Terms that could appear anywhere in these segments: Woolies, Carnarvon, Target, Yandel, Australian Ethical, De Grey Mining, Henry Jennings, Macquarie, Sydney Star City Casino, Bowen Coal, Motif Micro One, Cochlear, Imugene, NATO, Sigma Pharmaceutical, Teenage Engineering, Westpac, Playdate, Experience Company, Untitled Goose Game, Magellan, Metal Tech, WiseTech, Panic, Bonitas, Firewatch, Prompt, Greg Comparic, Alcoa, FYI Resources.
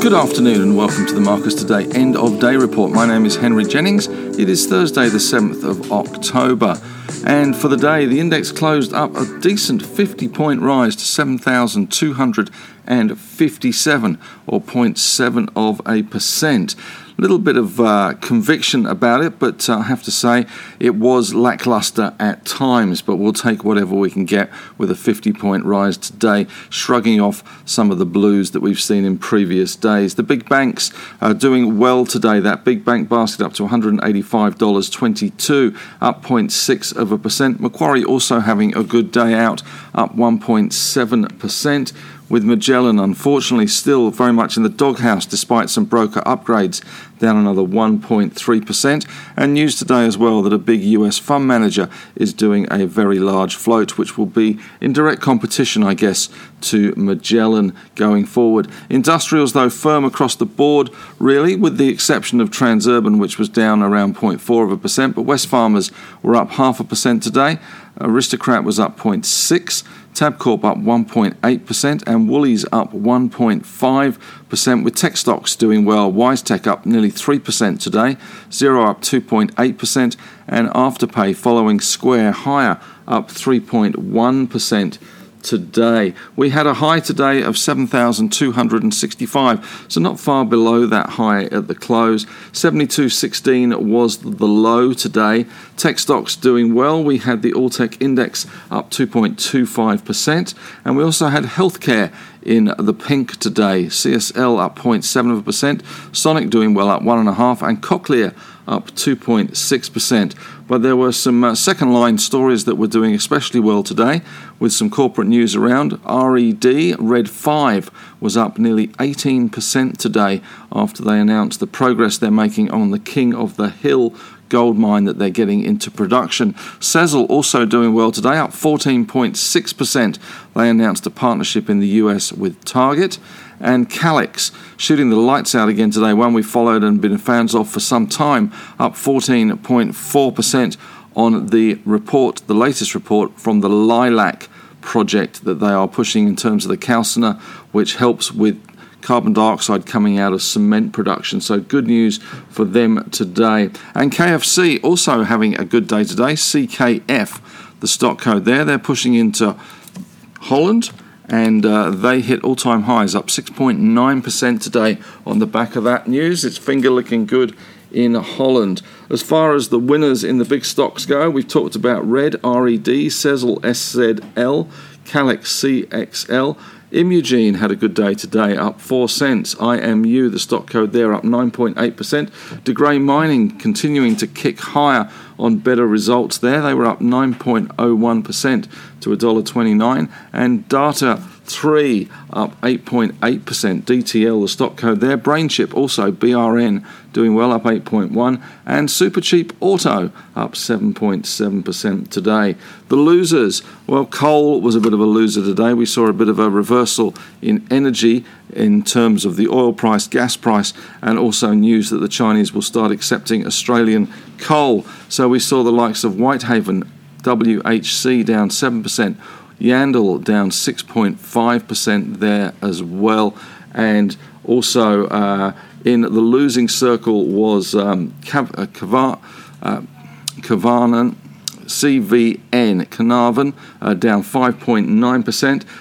Good afternoon and welcome to the Marcus Today End of Day Report. My name is Henry Jennings. It is Thursday the 7th of October. And for the day, the index closed up a decent 50-point rise to 7,257 or 0.7%. Little bit of conviction about it, but I have to say it was lackluster at times, but we'll take whatever we can get with a 50-point rise today, shrugging off some of the blues that we've seen in previous days. The big banks are doing well today. That big bank basket up to $185.22, up 0.6%. Macquarie also having a good day out, up 1.7%. with Magellan, unfortunately, still very much in the doghouse despite some broker upgrades, down another 1.3%. And news today as well that a big US fund manager is doing a very large float, which will be in direct competition, I guess, to Magellan going forward. Industrials, though, firm across the board, really, with the exception of Transurban, which was down around 0.4%. But Westfarmers were up 0.5% today. Aristocrat was up 0.6%, Tabcorp up 1.8%, and Woolies up 1.5%, with tech stocks doing well. WiseTech up nearly 3% today, Xero up 2.8%, and Afterpay following Square higher, up 3.1%. Today we had a high today of 7,265, so not far below that high at the close. 72.16 was the low today. Tech stocks doing well. We had the all tech index up 2.25%, and we also had healthcare in the pink today. CSL up 0.7%, Sonic doing well up 1.5%, and Cochlear up 2.6%. But there were some second-line stories that were doing especially well today, with some corporate news around. Red 5 was up nearly 18% today after they announced the progress they're making on the King of the Hill gold mine that they're getting into production. Sezzle also doing well today, up 14.6%. They announced a partnership in the US with Target. And Calix shooting the lights out again today, one we followed and been fans of for some time, up 14.4% on the report, the latest report from the Lilac project that they are pushing in terms of the calciner, which helps with carbon dioxide coming out of cement production. So good news for them today. And KFC also having a good day today. CKF, the stock code there, they're pushing into Holland, and they hit all-time highs, up 6.9% today on the back of that news. It's finger looking good in Holland. As far as the winners in the big stocks go, we've talked about Red, RED, Sezzle, SZL, Calix, CXL. Imugene had a good day today, up 4 cents. IMU, the stock code there, up 9.8%. De Grey Mining continuing to kick higher on better results there. They were up 9.01% to $1.29. And Data Three up 8.8%. DTL, the stock code there. Brain Chip, also BRN, doing well, up 8.1%. And Super Cheap Auto up 7.7% today. The losers, well, coal was a bit of a loser today. We saw a bit of a reversal in energy in terms of the oil price, gas price, and also news that the Chinese will start accepting Australian coal. So we saw the likes of Whitehaven, WHC down 7%. Yandel down 6.5% there as well. And also in the losing circle was Carnarvon, down 5.9%.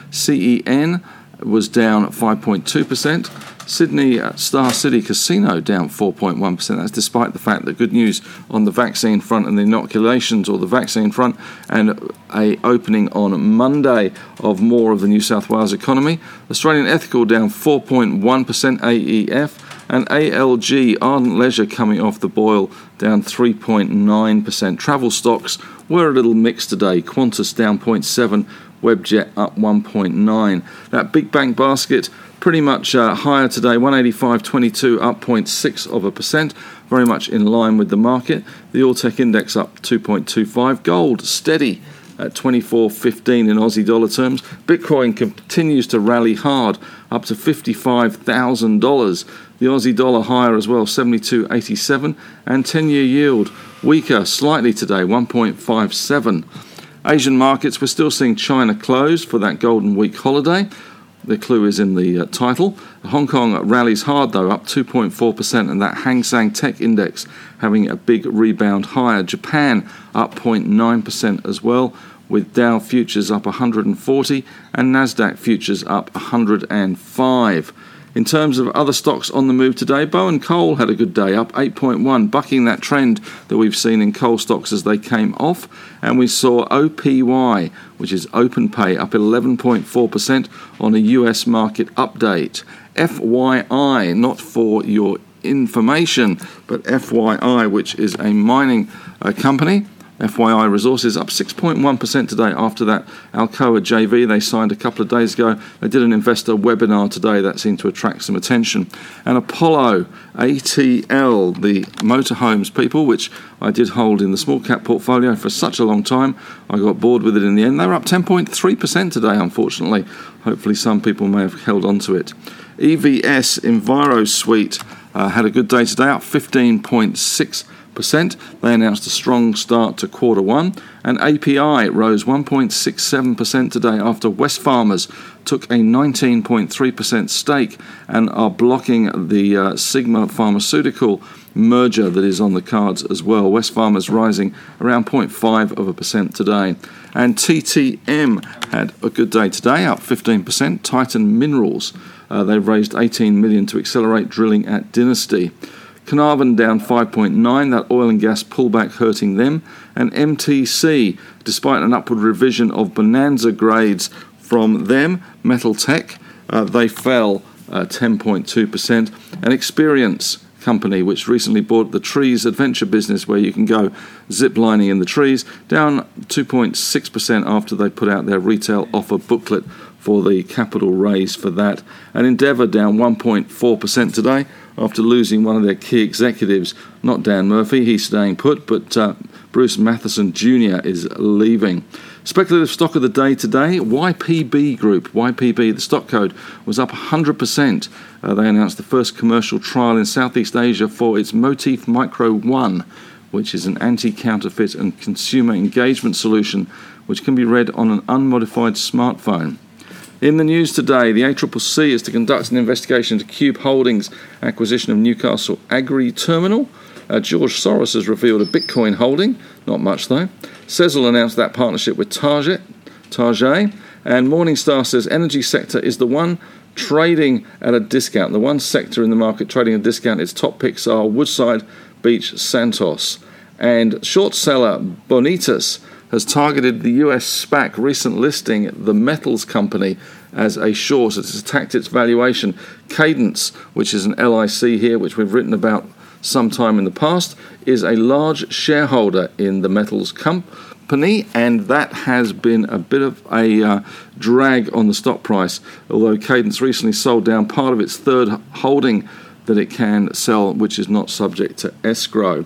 CEN was down 5.2%. Sydney Star City Casino down 4.1%. That's despite the fact that good news on the vaccine front and the inoculations, or the vaccine front, and a opening on Monday of more of the New South Wales economy. Australian Ethical down 4.1%, AEF. And ALG, Ardent Leisure, coming off the boil, down 3.9%. Travel stocks were a little mixed today. Qantas down 0.7%, Webjet up 1.9%. That big bank basket pretty much higher today, 185.22, up 0.6%, very much in line with the market. The All Tech Index up 2.25%. Gold steady at 24.15 in Aussie dollar terms. Bitcoin continues to rally hard, up to $55,000. The Aussie dollar higher as well, 72.87, and 10-year yield weaker slightly today, 1.57%. Asian markets, we're still seeing China closed for that Golden Week holiday. The clue is in the title. Hong Kong rallies hard, though, up 2.4%, and that Hang Seng Tech Index having a big rebound higher. Japan up 0.9% as well, with Dow futures up 140 and Nasdaq futures up 105. In terms of other stocks on the move today, Bowen Coal had a good day, up 8.1, bucking that trend that we've seen in coal stocks as they came off. And we saw OPY, which is OpenPay, up 11.4% on a US market update. FYI, not for your information, but FYI, which is a mining company. FYI Resources up 6.1% today after that Alcoa JV they signed a couple of days ago. They did an investor webinar today that seemed to attract some attention. And Apollo, ATL, the motorhomes people, which I did hold in the small cap portfolio for such a long time. I got bored with it in the end. They're up 10.3% today, unfortunately. Hopefully some people may have held on to it. EVS EnviroSuite had a good day today, up 15.6%. They announced a strong start to quarter one, and API rose 1.67% today after Westfarmers took a 19.3% stake and are blocking the Sigma Pharmaceutical merger that is on the cards as well. Westfarmers rising around 0.5% today. And TTM had a good day today, up 15%. Titan Minerals, they've raised 18 million to accelerate drilling at Dynasty. Carnarvon down 5.9, that oil and gas pullback hurting them. And MTC, despite an upward revision of bonanza grades from them, Metal Tech, they fell 10.2%. And Experience Company, which recently bought the Trees Adventure business where you can go ziplining in the trees, down 2.6% after they put out their retail offer booklet for the capital raise for that. And Endeavour down 1.4% today after losing one of their key executives, not Dan Murphy, he's staying put, but Bruce Matheson Jr. is leaving. Speculative stock of the day today, YPB Group. YPB, the stock code, was up 100%. They announced the first commercial trial in Southeast Asia for its Motif Micro One, which is an anti-counterfeit and consumer engagement solution which can be read on an unmodified smartphone. In the news today, the ACCC is to conduct an investigation into Cube Holdings' acquisition of Newcastle Agri Terminal. George Soros has revealed a Bitcoin holding, not much though. Sezzle announced that partnership with Target. And Morningstar says energy sector is the one trading at a discount. The one sector in the market trading at a discount. Its top picks are Woodside, Beach, Santos. And short seller Bonitas has targeted the US SPAC recent listing, the Metals Company, as a short. It's attacked its valuation. Cadence, which is an LIC here, which we've written about sometime in the past, is a large shareholder in the Metals Company, and that has been a bit of a drag on the stock price, although Cadence recently sold down part of its third holding that it can sell, which is not subject to escrow.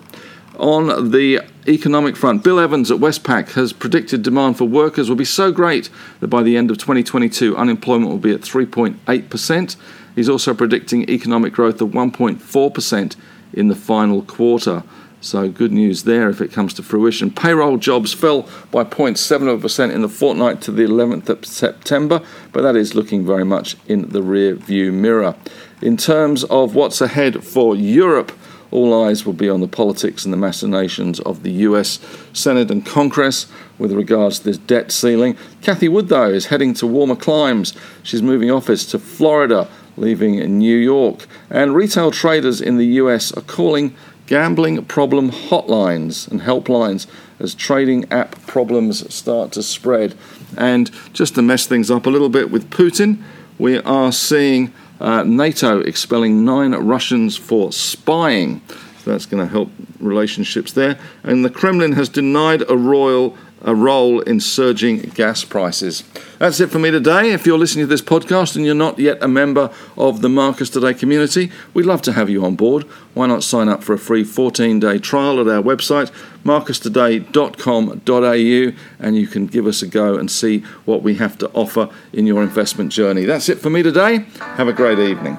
On the economic front, Bill Evans at Westpac has predicted demand for workers will be so great that by the end of 2022, unemployment will be at 3.8%. He's also predicting economic growth of 1.4% in the final quarter. So good news there if it comes to fruition. Payroll jobs fell by 0.7% in the fortnight to the 11th of September, but that is looking very much in the rear view mirror. In terms of what's ahead for Europe, all eyes will be on the politics and the machinations of the US Senate and Congress with regards to this debt ceiling. Kathy Wood, though, is heading to warmer climes. She's moving office to Florida, leaving New York. And retail traders in the US are calling gambling problem hotlines and helplines as trading app problems start to spread. And just to mess things up a little bit with Putin, we are seeing NATO expelling 9 Russians for spying. So that's going to help relationships there. And the Kremlin has denied a role in surging gas prices. That's it for me today. If you're listening to this podcast and you're not yet a member of the Marcus Today community, we'd love to have you on board. Why not sign up for a free 14-day trial at our website, marcustoday.com.au, and you can give us a go and see what we have to offer in your investment journey. That's it for me today. Have a great evening.